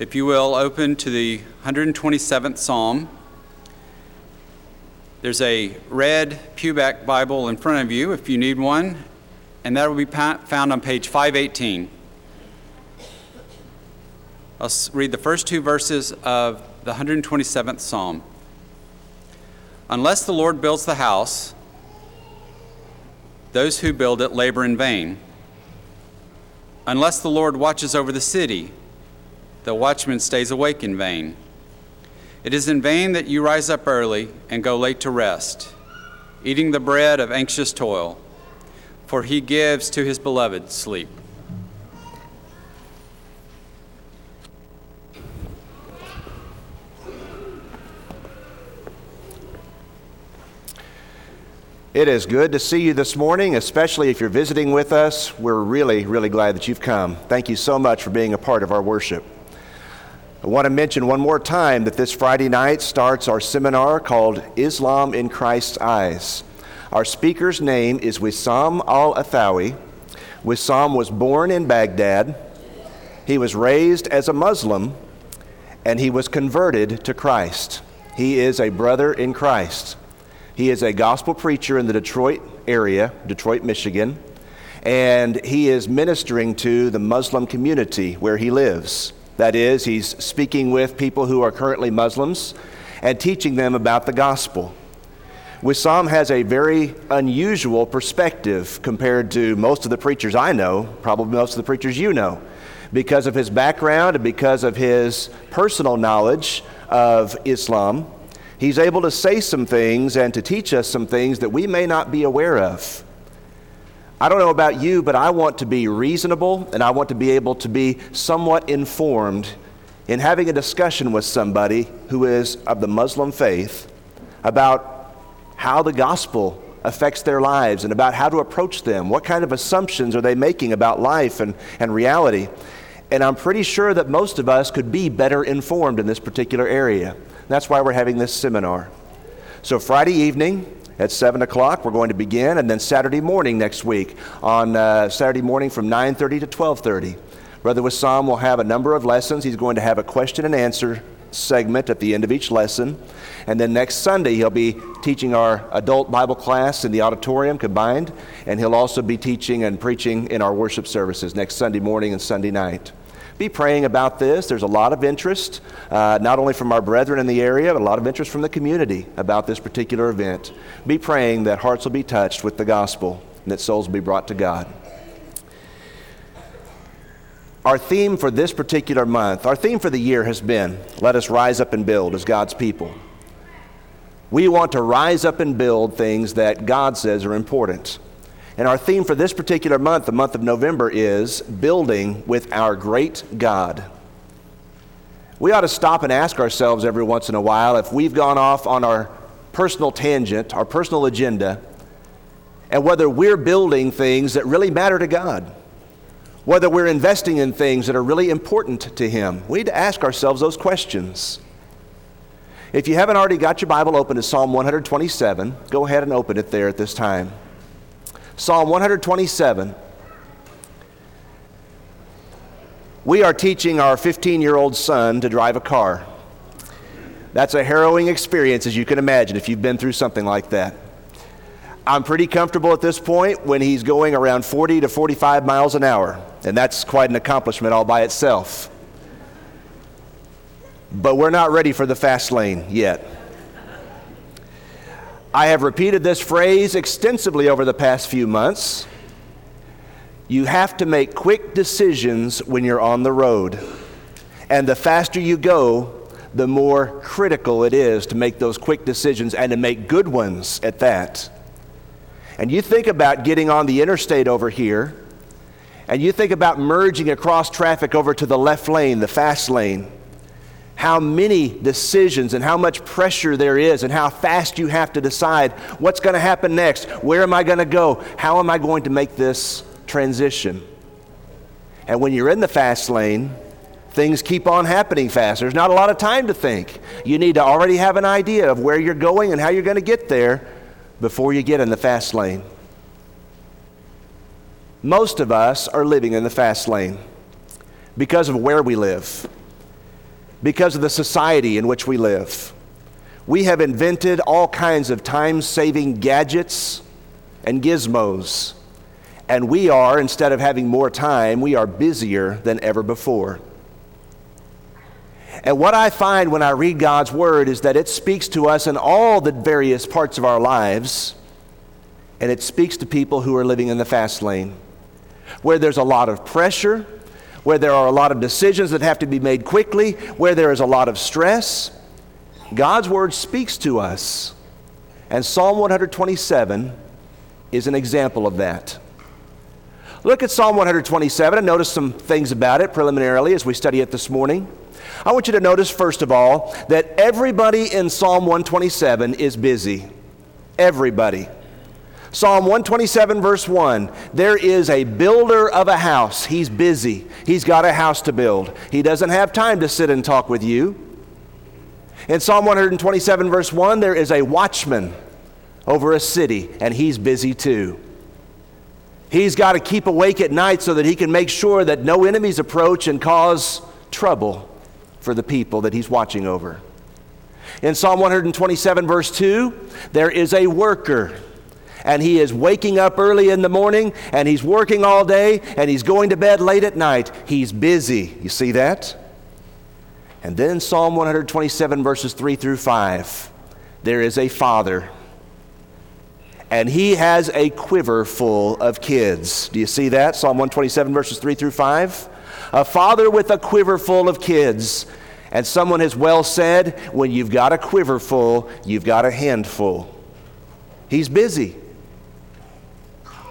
If you will, open to the 127th Psalm. There's a red pewback Bible in front of you if you need one, and that will be found on page 518. I'll read the first two verses of the 127th Psalm. Unless the Lord builds the house, those who build it labor in vain. Unless the Lord watches over the city, the watchman stays awake in vain. It is in vain that you rise up early and go late to rest, eating the bread of anxious toil, for he gives to his beloved sleep. It is good to see you this morning, especially if you're visiting with us. We're really, really glad that you've come. Thank you so much for being a part of our worship. I want to mention one more time that this Friday night starts our seminar called Islam in Christ's Eyes. Our speaker's name is Wissam Al-Athawi. Wissam was born in Baghdad. He was raised as a Muslim, and he was converted to Christ. He is a brother in Christ. He is a gospel preacher in the Detroit area, Detroit, Michigan, and he is ministering to the Muslim community where he lives. That is, he's speaking with people who are currently Muslims and teaching them about the gospel. Wissam has a very unusual perspective compared to most of the preachers I know, probably most of the preachers you know, because of his background and because of his personal knowledge of Islam. He's able to say some things and to teach us some things that we may not be aware of. I don't know about you, but I want to be reasonable, and I want to be able to be somewhat informed in having a discussion with somebody who is of the Muslim faith about how the gospel affects their lives and about how to approach them. What kind of assumptions are they making about life and reality? And I'm pretty sure that most of us could be better informed in this particular area. That's why we're having this seminar. So Friday evening at 7 o'clock, we're going to begin, and then Saturday morning next week, on Saturday morning from 9:30 to 12:30. Brother Wissam will have a number of lessons. He's going to have a question and answer segment at the end of each lesson. And then next Sunday, he'll be teaching our adult Bible class in the auditorium combined, and he'll also be teaching and preaching in our worship services next Sunday morning and Sunday night. Be praying about this. There's a lot of interest, not only from our brethren in the area, but a lot of interest from the community about this particular event. Be praying that hearts will be touched with the gospel and that souls will be brought to God. Our theme for this particular month, our theme for the year has been, let us rise up and build as God's people. We want to rise up and build things that God says are important. And our theme for this particular month, the month of November, is building with our great God. We ought to stop and ask ourselves every once in a while if we've gone off on our personal tangent, our personal agenda, and whether we're building things that really matter to God, whether we're investing in things that are really important to Him. We need to ask ourselves those questions. If you haven't already got your Bible open to Psalm 127, go ahead and open it there at this time. Psalm 127. We are teaching our 15-year-old son to drive a car. That's a harrowing experience, as you can imagine, if you've been through something like that. I'm pretty comfortable at this point when he's going around 40 to 45 miles an hour, and that's quite an accomplishment all by itself. But we're not ready for the fast lane yet. I have repeated this phrase extensively over the past few months. You have to make quick decisions when you're on the road. And the faster you go, the more critical it is to make those quick decisions and to make good ones at that. And you think about getting on the interstate over here, and you think about merging across traffic over to the left lane, the fast lane. How many decisions and how much pressure there is and how fast you have to decide what's going to happen next, where am I going to go, how am I going to make this transition. And when you're in the fast lane, things keep on happening fast. There's not a lot of time to think. You need to already have an idea of where you're going and how you're going to get there before you get in the fast lane. Most of us are living in the fast lane because of where we live. because of the society in which we live. We have invented all kinds of time-saving gadgets and gizmos, and we are, instead of having more time, we are busier than ever before. And what I find when I read God's Word is that it speaks to us in all the various parts of our lives, and it speaks to people who are living in the fast lane, where there's a lot of pressure, where there are a lot of decisions that have to be made quickly, where there is a lot of stress. God's Word speaks to us, and Psalm 127 is an example of that. Look at Psalm 127 and notice some things about it preliminarily as we study it this morning. I want you to notice, first of all, that everybody in Psalm 127 is busy. Everybody. Psalm 127, verse 1, there is a builder of a house. He's busy. He's got a house to build. He doesn't have time to sit and talk with you. In Psalm 127, verse 1, there is a watchman over a city, and he's busy too. He's got to keep awake at night so that he can make sure that no enemies approach and cause trouble for the people that he's watching over. In Psalm 127, verse 2, there is a worker, and he is waking up early in the morning, and he's working all day, and he's going to bed late at night. He's busy. You see that? And then Psalm 127, verses 3 through 5, there is a father, and he has a quiver full of kids. Do you see that? Psalm 127, verses 3 through 5. A father with a quiver full of kids. And someone has well said, when you've got a quiver full, you've got a handful. He's busy.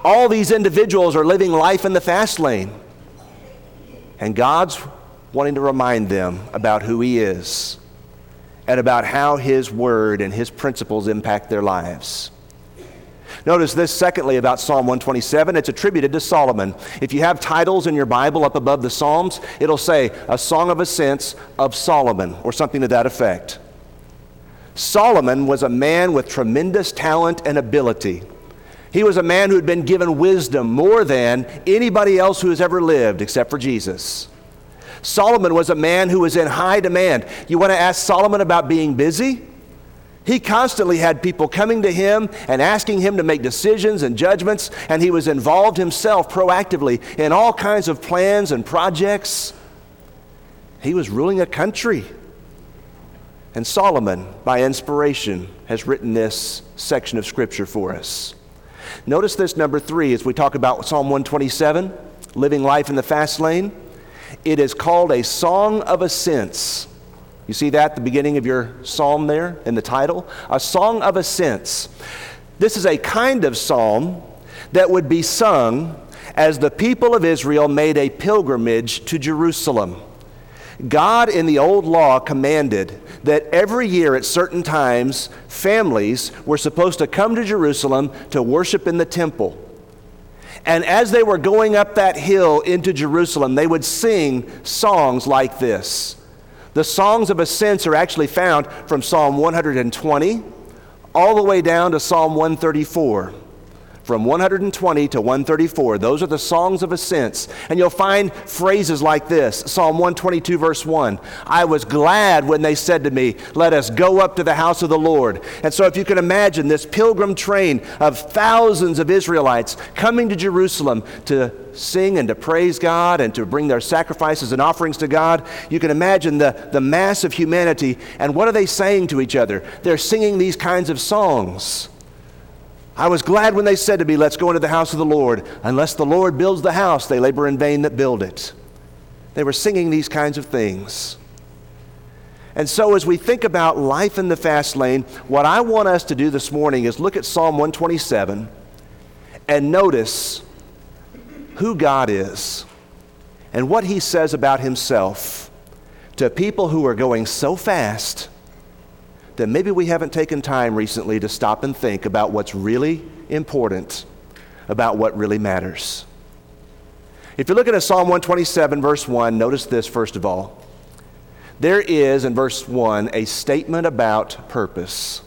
All these individuals are living life in the fast lane. And God's wanting to remind them about who He is and about how His Word and His principles impact their lives. Notice this, secondly, about Psalm 127. It's attributed to Solomon. If you have titles in your Bible up above the Psalms, it'll say, A Song of Ascents of Solomon, or something to that effect. Solomon was a man with tremendous talent and ability. He was a man who had been given wisdom more than anybody else who has ever lived, except for Jesus. Solomon was a man who was in high demand. You want to ask Solomon about being busy? He constantly had people coming to him and asking him to make decisions and judgments, and he was involved himself proactively in all kinds of plans and projects. He was ruling a country. And Solomon, by inspiration, has written this section of Scripture for us. Notice this, number 3, as we talk about Psalm 127, living life in the fast lane. It is called a song of ascents. You see that at the beginning of your psalm there in the title? A song of ascents. This is a kind of psalm that would be sung as the people of Israel made a pilgrimage to Jerusalem. God in the old law commanded that every year at certain times, families were supposed to come to Jerusalem to worship in the temple. And as they were going up that hill into Jerusalem, they would sing songs like this. The songs of ascents are actually found from Psalm 120 all the way down to Psalm 134. From 120 to 134, those are the songs of ascents. And you'll find phrases like this. Psalm 122, verse 1, I was glad when they said to me, let us go up to the house of the Lord. And so if you can imagine this pilgrim train of thousands of Israelites coming to Jerusalem to sing and to praise God and to bring their sacrifices and offerings to God, you can imagine the mass of humanity. And what are they saying to each other? They're singing these kinds of songs. I was glad when they said to me, let's go into the house of the Lord. Unless the Lord builds the house, they labor in vain that build it. They were singing these kinds of things. And so as we think about life in the fast lane, what I want us to do this morning is look at Psalm 127 and notice who God is and what He says about Himself to people who are going so fast that maybe we haven't taken time recently to stop and think about what's really important, about what really matters. If you look at Psalm 127, verse 1, notice this first of all. There is, in verse 1, a statement about purpose,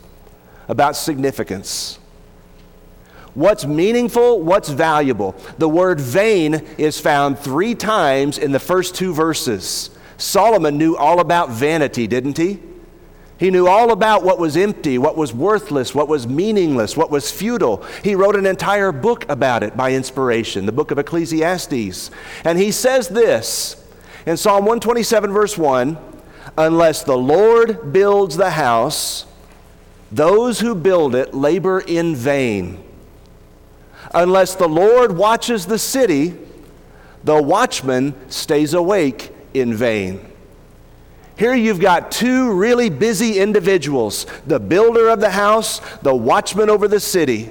about significance. What's meaningful, what's valuable. The word vain is found 3 times in the first 2 verses. Solomon knew all about vanity, didn't he? He knew all about what was empty, what was worthless, what was meaningless, what was futile. He wrote an entire book about it by inspiration, the book of Ecclesiastes. And he says this in Psalm 127, verse 1, "Unless the Lord builds the house, those who build it labor in vain. Unless the Lord watches the city, the watchman stays awake in vain." Here you've got two really busy individuals, the builder of the house, the watchman over the city,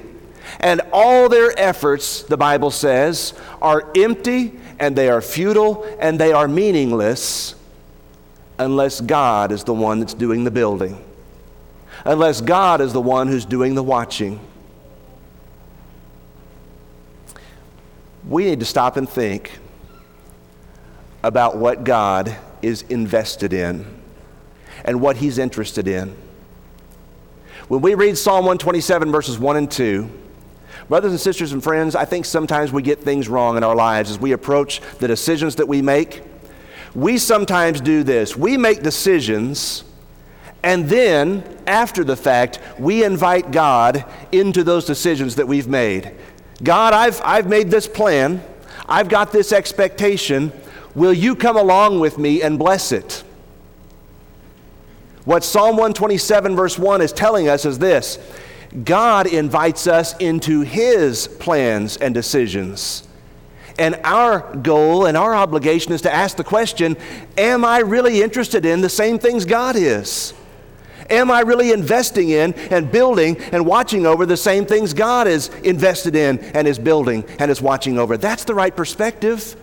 and all their efforts, the Bible says, are empty and they are futile and they are meaningless unless God is the one that's doing the building, unless God is the one who's doing the watching. We need to stop and think about what God is invested in and what He's interested in. When we read Psalm 127, verses 1 and 2, brothers and sisters and friends, I think sometimes we get things wrong in our lives as we approach the decisions that we make. We sometimes do this. We make decisions, and then, after the fact, we invite God into those decisions that we've made. God, I've made this plan. I've got this expectation. Will you come along with me and bless it? What Psalm 127 verse 1 is telling us is this: God invites us into His plans and decisions. And our goal and our obligation is to ask the question, am I really interested in the same things God is? Am I really investing in and building and watching over the same things God is invested in and is building and is watching over? That's the right perspective.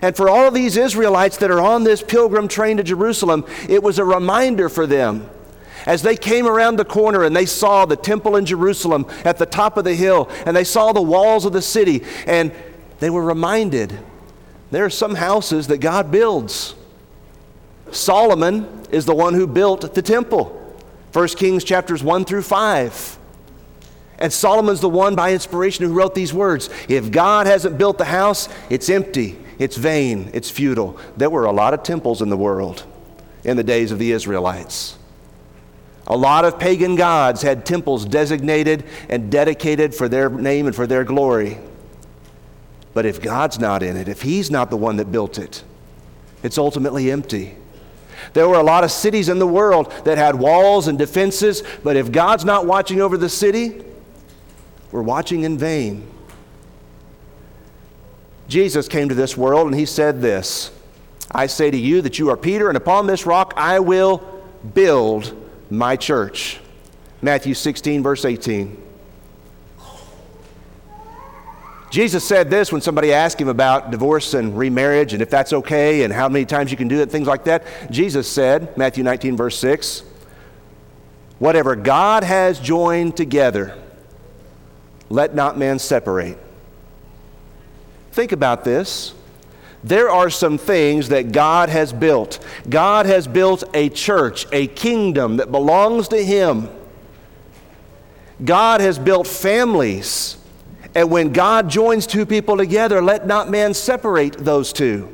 And for all of these Israelites that are on this pilgrim train to Jerusalem, it was a reminder for them. As they came around the corner and they saw the temple in Jerusalem at the top of the hill, and they saw the walls of the city, and they were reminded there are some houses that God builds. Solomon is the one who built the temple. 1 Kings chapters 1 through 5. And Solomon's the one by inspiration who wrote these words: if God hasn't built the house, it's empty, it's vain, it's futile. There were a lot of temples in the world in the days of the Israelites. A lot of pagan gods had temples designated and dedicated for their name and for their glory. But if God's not in it, if He's not the one that built it, it's ultimately empty. There were a lot of cities in the world that had walls and defenses, but if God's not watching over the city, we're watching in vain. Jesus came to this world and He said this: "I say to you that you are Peter, and upon this rock I will build my church." Matthew 16, verse 18. Jesus said this when somebody asked Him about divorce and remarriage and if that's okay and how many times you can do it, things like that. Jesus said, Matthew 19, verse 6, "Whatever God has joined together, let not man separate." Think about this. There are some things that God has built. God has built a church, a kingdom that belongs to Him. God has built families. And when God joins two people together, let not man separate those two.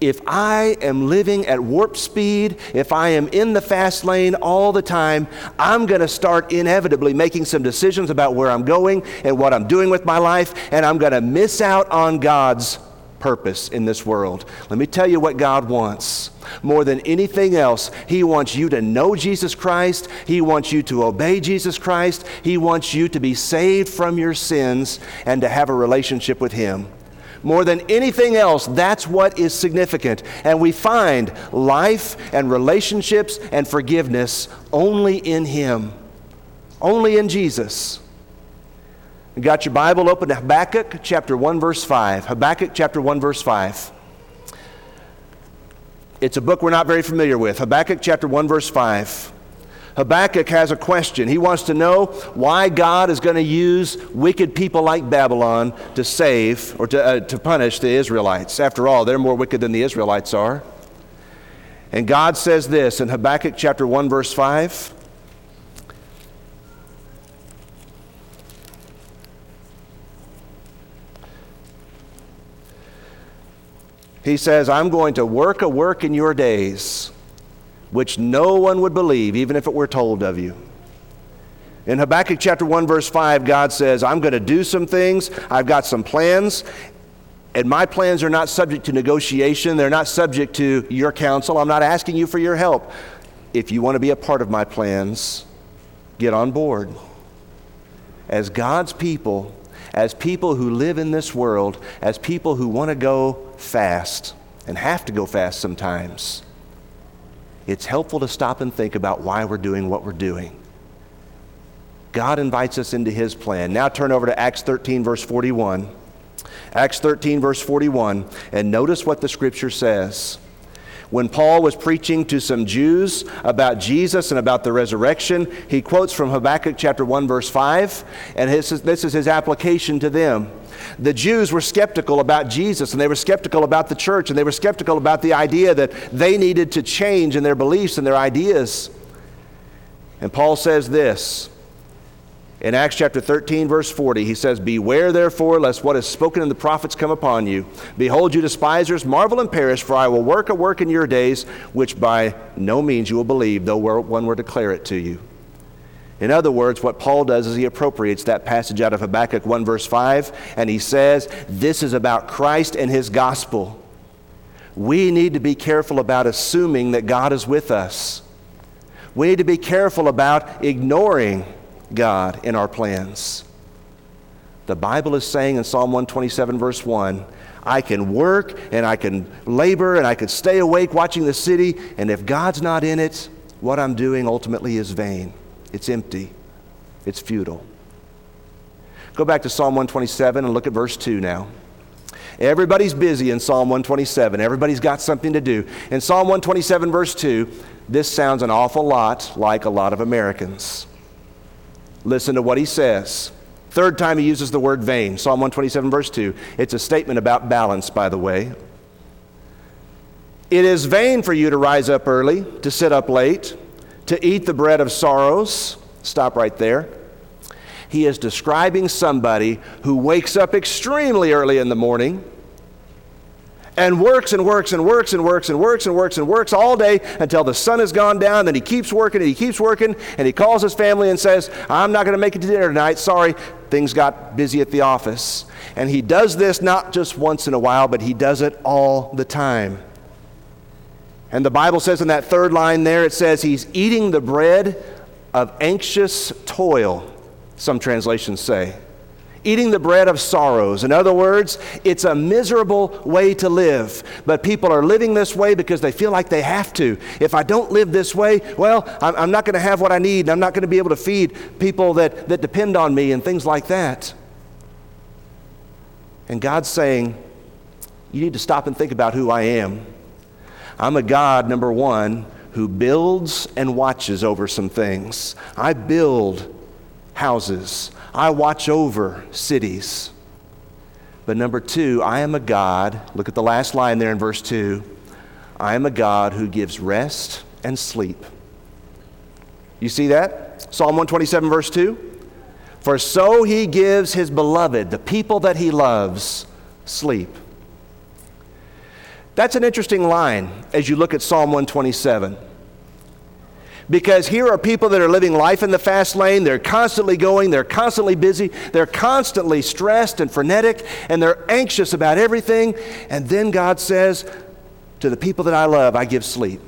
If I am living at warp speed, if I am in the fast lane all the time, I'm going to start inevitably making some decisions about where I'm going and what I'm doing with my life, and I'm going to miss out on God's purpose in this world. Let me tell you what God wants. More than anything else, He wants you to know Jesus Christ. He wants you to obey Jesus Christ. He wants you to be saved from your sins and to have a relationship with Him. More than anything else, that's what is significant. And we find life and relationships and forgiveness only in Him, only in Jesus. You got your Bible open to Habakkuk chapter 1 verse 5. Habakkuk chapter 1 verse 5. It's a book we're not very familiar with. Habakkuk chapter 1 verse 5. Habakkuk has a question. He wants to know why God is going to use wicked people like Babylon to save or to punish the Israelites. After all, they're more wicked than the Israelites are. And God says this in Habakkuk chapter 1 verse 5. He says, I'm going to work a work in your days which no one would believe, even if it were told of you. In Habakkuk chapter 1, verse 5, God says, I'm going to do some things. I've got some plans, and my plans are not subject to negotiation. They're not subject to your counsel. I'm not asking you for your help. If you want to be a part of my plans, get on board. As God's people, as people who live in this world, as people who want to go fast and have to go fast sometimes, it's helpful to stop and think about why we're doing what we're doing. God invites us into his plan. Now turn over to Acts 13, verse 41. Acts 13, verse 41, and notice what the scripture says. When Paul was preaching to some Jews about Jesus and about the resurrection, he quotes from Habakkuk chapter 1, verse 5, and this is his application to them. The Jews were skeptical about Jesus, and they were skeptical about the church, and they were skeptical about the idea that they needed to change in their beliefs and their ideas. And Paul says this, in Acts chapter 13, verse 40, he says, Beware therefore, lest what is spoken in the prophets come upon you. Behold, you despisers, marvel and perish, for I will work a work in your days, which by no means you will believe, though one were to declare it to you. In other words, what Paul does is he appropriates that passage out of Habakkuk 1, verse 5, and he says, this is about Christ and his gospel. We need to be careful about assuming that God is with us. We need to be careful about ignoring God in our plans. The Bible is saying in Psalm 127 verse 1, I can work and I can labor and I can stay awake watching the city, and if God's not in it, what I'm doing ultimately is vain. It's empty. It's futile. Go back to Psalm 127 and look at verse 2 now. Everybody's busy in Psalm 127. Everybody's got something to do. In Psalm 127 verse 2, this sounds an awful lot like a lot of Americans. Listen to what he says. Third time he uses the word vain. Psalm 127 verse 2. It's a statement about balance, by the way. It is vain for you to rise up early, to sit up late, to eat the bread of sorrows. Stop right there. He is describing somebody who wakes up extremely early in the morning and works and works and works and works and works and works and works all day until the sun has gone down. Then he keeps working and he keeps working, and he calls his family and says, I'm not going to make it to dinner tonight. Sorry, things got busy at the office. And he does this not just once in a while, but he does it all the time. And the Bible says in that third line there, it says he's eating the bread of anxious toil, some translations say. Eating the bread of sorrows. In other words, it's a miserable way to live. But people are living this way because they feel like they have to. If I don't live this way, well, I'm not going to have what I need, and I'm not going to be able to feed people that depend on me and things like that. And God's saying, you need to stop and think about who I am. I'm a God, number one, who builds and watches over some things. I build houses. I watch over cities. But number two, I am a God, look at the last line there in verse 2, I am a God who gives rest and sleep. You see that? Psalm 127 verse 2, for so he gives his beloved, the people that he loves, sleep. That's an interesting line as you look at Psalm 127. Because here are people that are living life in the fast lane. They're constantly going. They're constantly busy. They're constantly stressed and frenetic, and they're anxious about everything. And then God says, to the people that I love, I give sleep.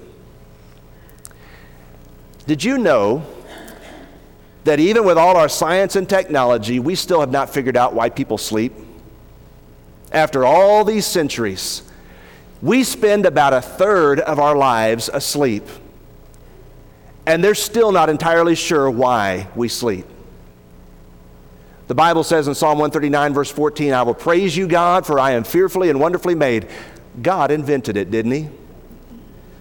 Did you know that even with all our science and technology, we still have not figured out why people sleep? After all these centuries, we spend about a third of our lives asleep. And they're still not entirely sure why we sleep. The Bible says in Psalm 139, verse 14, I will praise you, God, for I am fearfully and wonderfully made. God invented it, didn't he?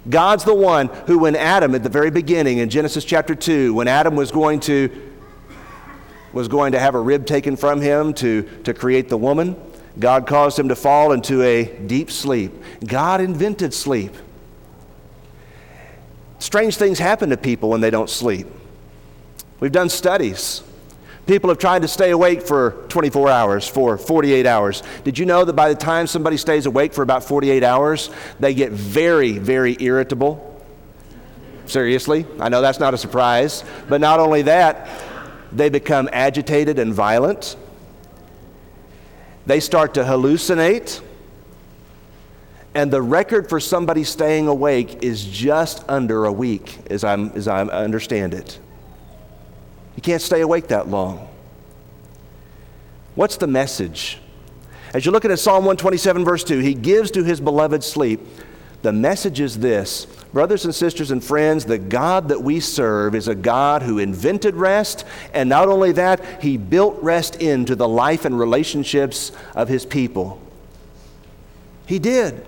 God's the one who, when Adam at the very beginning in Genesis chapter 2, when Adam was going to have a rib taken from him to create the woman, God caused him to fall into a deep sleep. God invented sleep. Strange things happen to people when they don't sleep. We've done studies. People have tried to stay awake for 24 hours, for 48 hours. Did you know that by the time somebody stays awake for about 48 hours, they get very, very irritable? Seriously, I know that's not a surprise. But not only that, they become agitated and violent. They start to hallucinate. And the record for somebody staying awake is just under a week, as I understand it. You can't stay awake that long. What's the message? As you look at Psalm 127, verse 2, he gives to his beloved sleep. The message is this: brothers and sisters and friends, the God that we serve is a God who invented rest, and not only that, he built rest into the life and relationships of his people. He did.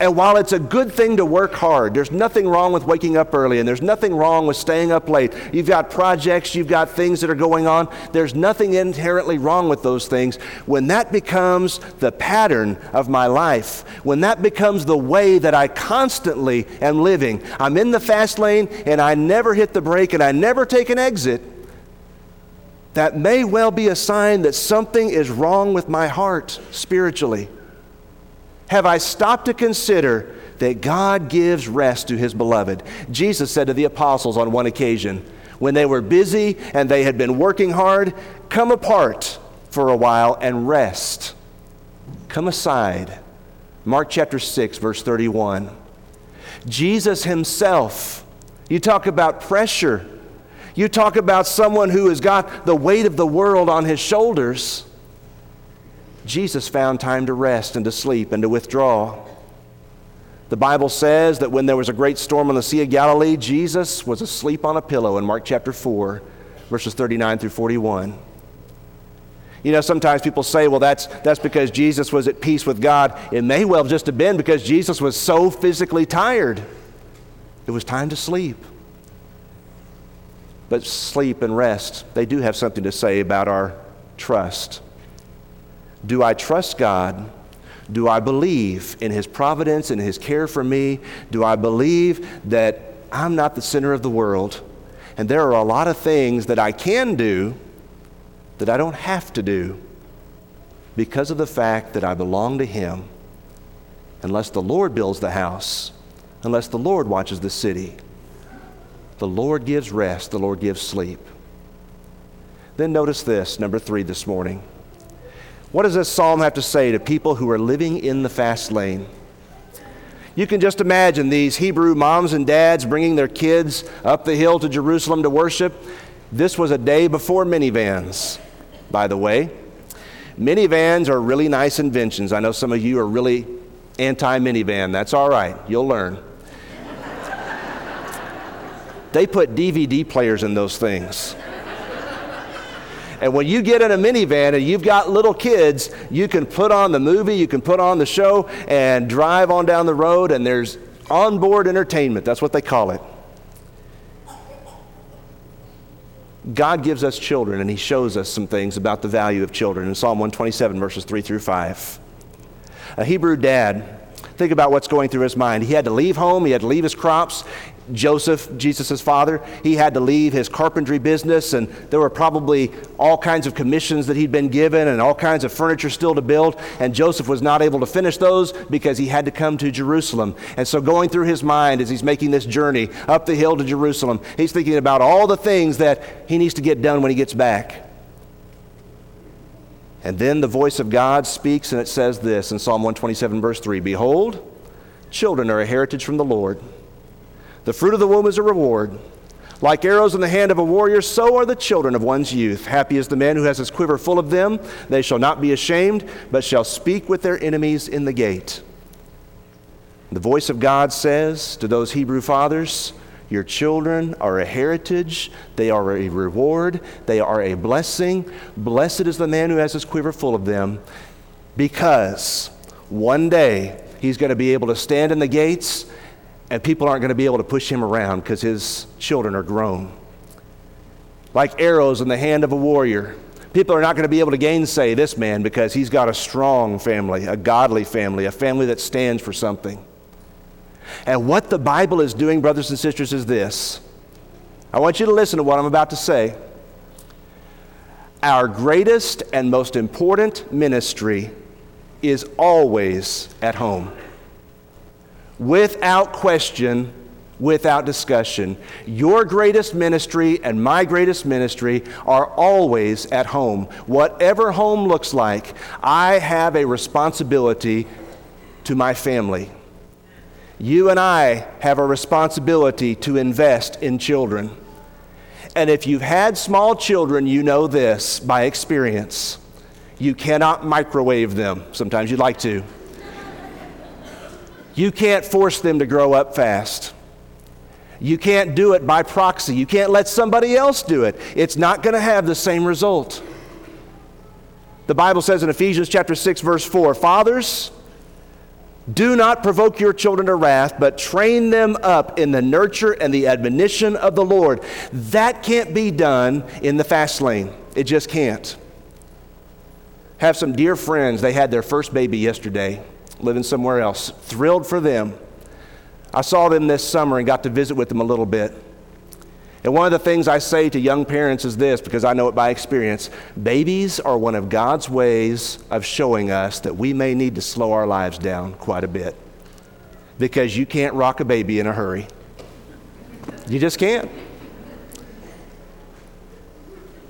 And while it's a good thing to work hard, there's nothing wrong with waking up early, and there's nothing wrong with staying up late. You've got projects, you've got things that are going on. There's nothing inherently wrong with those things. When that becomes the pattern of my life, when that becomes the way that I constantly am living, I'm in the fast lane and I never hit the brake and I never take an exit, that may well be a sign that something is wrong with my heart spiritually. Have I stopped to consider that God gives rest to his beloved? Jesus said to the apostles on one occasion, when they were busy and they had been working hard, come apart for a while and rest. Come aside. Mark chapter 6, verse 31. Jesus himself, you talk about pressure. You talk about someone who has got the weight of the world on his shoulders. Jesus found time to rest and to sleep and to withdraw. The Bible says that when there was a great storm on the Sea of Galilee, Jesus was asleep on a pillow in Mark chapter 4, verses 39 through 41. You know, sometimes people say, well, that's because Jesus was at peace with God. It may well just have been because Jesus was so physically tired. It was time to sleep. But sleep and rest, they do have something to say about our trust. Do I trust God? Do I believe in his providence and his care for me? Do I believe that I'm not the center of the world? And there are a lot of things that I can do that I don't have to do because of the fact that I belong to him. Unless the Lord builds the house, unless the Lord watches the city, the Lord gives rest, the Lord gives sleep. Then notice this, number 3 this morning. What does this psalm have to say to people who are living in the fast lane? You can just imagine these Hebrew moms and dads bringing their kids up the hill to Jerusalem to worship. This was a day before minivans, by the way. Minivans are really nice inventions. I know some of you are really anti-minivan. That's all right. You'll learn. They put DVD players in those things. And when you get in a minivan and you've got little kids, you can put on the movie, you can put on the show, and drive on down the road, and there's onboard entertainment. That's what they call it. God gives us children, and he shows us some things about the value of children in Psalm 127, verses 3 through 5. A Hebrew dad, think about what's going through his mind. He had to leave home, he had to leave his crops. Joseph, Jesus' father, he had to leave his carpentry business, and there were probably all kinds of commissions that he'd been given and all kinds of furniture still to build, and Joseph was not able to finish those because he had to come to Jerusalem. And so going through his mind as he's making this journey up the hill to Jerusalem, he's thinking about all the things that he needs to get done when he gets back. And then the voice of God speaks, and it says this in Psalm 127, verse 3, "Behold, children are a heritage from the Lord. The fruit of the womb is a reward. Like arrows in the hand of a warrior, so are the children of one's youth. Happy is the man who has his quiver full of them. They shall not be ashamed, but shall speak with their enemies in the gate." The voice of God says to those Hebrew fathers, your children are a heritage, they are a reward, they are a blessing. Blessed is the man who has his quiver full of them, because one day he's going to be able to stand in the gates and people aren't going to be able to push him around because his children are grown. Like arrows in the hand of a warrior, people are not going to be able to gainsay this man because he's got a strong family, a godly family, a family that stands for something. And what the Bible is doing, brothers and sisters, is this. I want you to listen to what I'm about to say. Our greatest and most important ministry is always at home. Without question, without discussion, your greatest ministry and my greatest ministry are always at home. Whatever home looks like, I have a responsibility to my family. You and I have a responsibility to invest in children. And if you've had small children, you know this by experience. You cannot microwave them. Sometimes you'd like to. You can't force them to grow up fast. You can't do it by proxy. You can't let somebody else do it. It's not going to have the same result. The Bible says in Ephesians chapter 6, verse 4, "Fathers, do not provoke your children to wrath, but train them up in the nurture and the admonition of the Lord." That can't be done in the fast lane. It just can't. Have some dear friends. They had their first baby yesterday, living somewhere else. Thrilled for them. I saw them this summer and got to visit with them a little bit. And one of the things I say to young parents is this, because I know it by experience: babies are one of God's ways of showing us that we may need to slow our lives down quite a bit, because you can't rock a baby in a hurry. You just can't.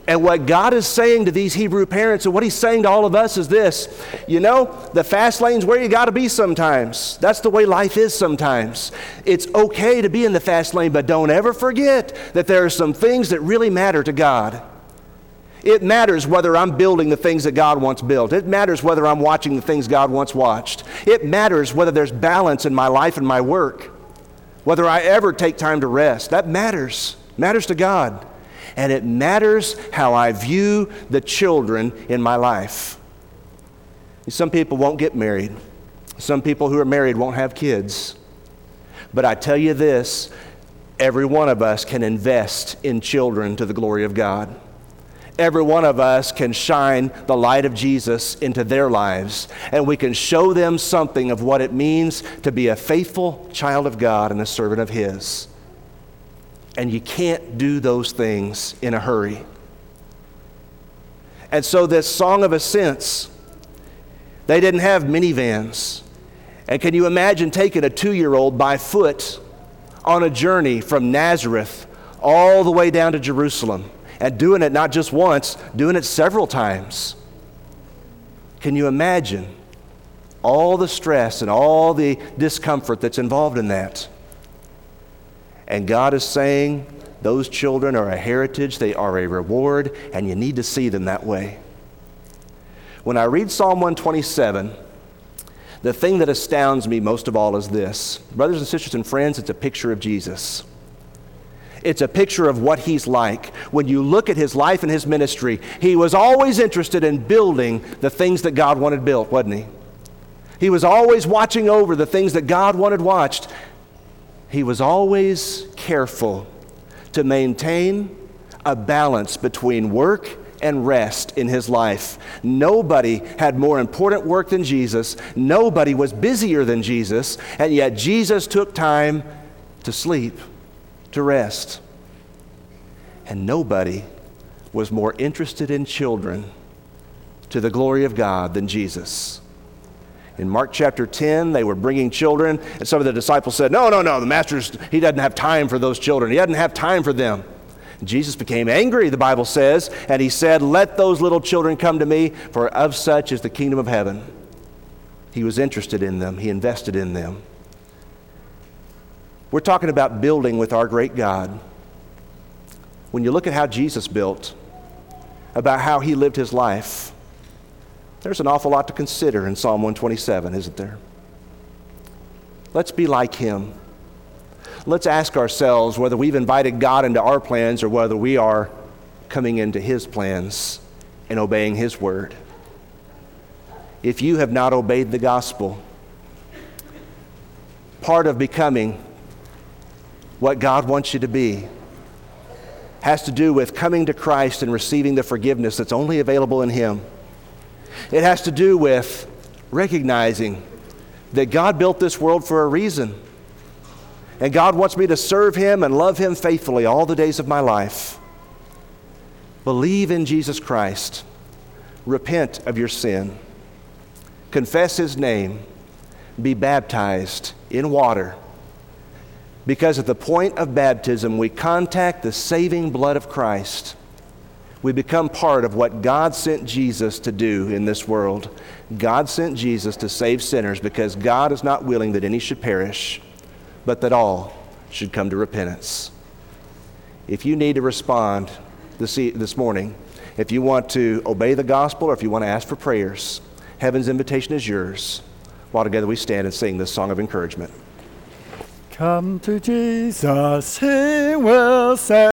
And what God is saying to these Hebrew parents, and what he's saying to all of us, is this: you know, the fast lane's where you got to be sometimes. That's the way life is sometimes. It's okay to be in the fast lane, but don't ever forget that there are some things that really matter to God. It matters whether I'm building the things that God wants built. It matters whether I'm watching the things God wants watched. It matters whether there's balance in my life and my work, whether I ever take time to rest. That matters. Matters to God. And it matters how I view the children in my life. Some people won't get married. Some people who are married won't have kids. But I tell you this, every one of us can invest in children to the glory of God. Every one of us can shine the light of Jesus into their lives. And we can show them something of what it means to be a faithful child of God and a servant of His. And you can't do those things in a hurry. And so this Song of Ascents, they didn't have minivans. And can you imagine taking a 2-year-old by foot on a journey from Nazareth all the way down to Jerusalem, and doing it not just once, doing it several times? Can you imagine all the stress and all the discomfort that's involved in that? And God is saying, those children are a heritage, they are a reward, and you need to see them that way. When I read Psalm 127, the thing that astounds me most of all is this. Brothers and sisters and friends, it's a picture of Jesus. It's a picture of what He's like. When you look at His life and His ministry, He was always interested in building the things that God wanted built, wasn't He? He was always watching over the things that God wanted watched. He was always careful to maintain a balance between work and rest in His life. Nobody had more important work than Jesus. Nobody was busier than Jesus. And yet Jesus took time to sleep, to rest. And nobody was more interested in children to the glory of God than Jesus. In Mark chapter 10, they were bringing children, and some of the disciples said, no, the master's, he doesn't have time for those children. He doesn't have time for them. And Jesus became angry, the Bible says, and He said, "Let those little children come to me, for of such is the kingdom of heaven." He was interested in them. He invested in them. We're talking about building with our great God. When you look at how Jesus built, about how He lived His life, there's an awful lot to consider in Psalm 127, isn't there? Let's be like Him. Let's ask ourselves whether we've invited God into our plans or whether we are coming into His plans and obeying His word. If you have not obeyed the gospel, part of becoming what God wants you to be has to do with coming to Christ and receiving the forgiveness that's only available in Him. It has to do with recognizing that God built this world for a reason. And God wants me to serve Him and love Him faithfully all the days of my life. Believe in Jesus Christ. Repent of your sin. Confess his name. Be baptized in water. Because at the point of baptism, we contact the saving blood of Christ. We become part of what God sent Jesus to do in this world. God sent Jesus to save sinners because God is not willing that any should perish, but that all should come to repentance. If you need to respond this morning, if you want to obey the gospel or if you want to ask for prayers, heaven's invitation is yours. While together we stand and sing this song of encouragement. Come to Jesus, he will save.